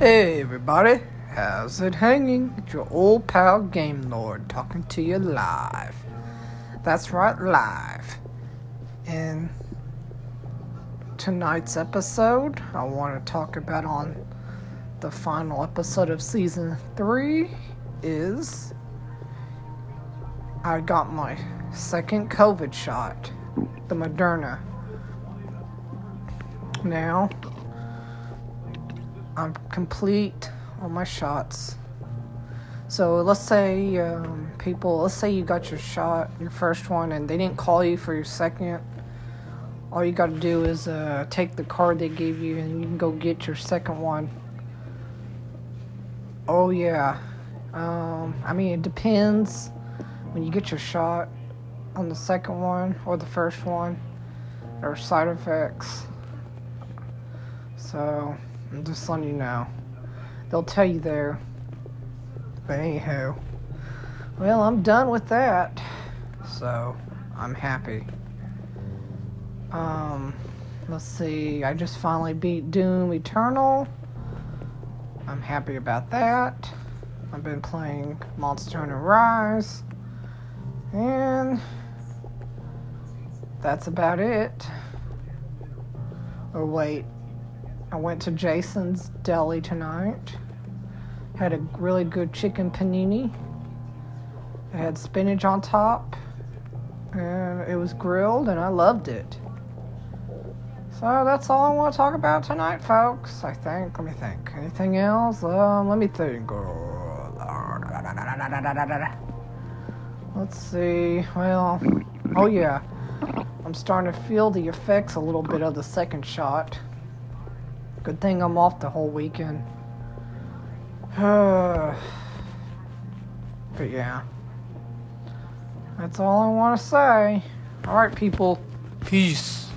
Hey everybody, how's it hanging? It's your old pal Game Lord talking to you live. That's right, live. In tonight's episode, I want to talk about on the final episode of Season 3 is I got my second COVID shot, the Moderna. Now, I'm complete on my shots. So let's say let's say you got your shot, your first one, and they didn't call you for your second. All you gotta do is take the card they gave you and you can go get your second one. Oh yeah. I mean, it depends when you get your shot on the second one or the first one. There are side effects. So I'm just letting you know. They'll tell you there. But anywho. Well, I'm done with that. So, I'm happy. Let's see. I just finally beat Doom Eternal. I'm happy about that. I've been playing Monster Hunter Rise. And that's about it. Oh, wait. I went to Jason's Deli tonight. Had a really good chicken panini. It had spinach on top. And it was grilled and I loved it. So that's all I want to talk about tonight, folks. I think. Let me think. Anything else? Let me think. Let's see. Well, oh yeah. I'm starting to feel the effects a little bit of the second shot. Good thing I'm off the whole weekend. But yeah. That's all I want to say. Alright, people. Peace.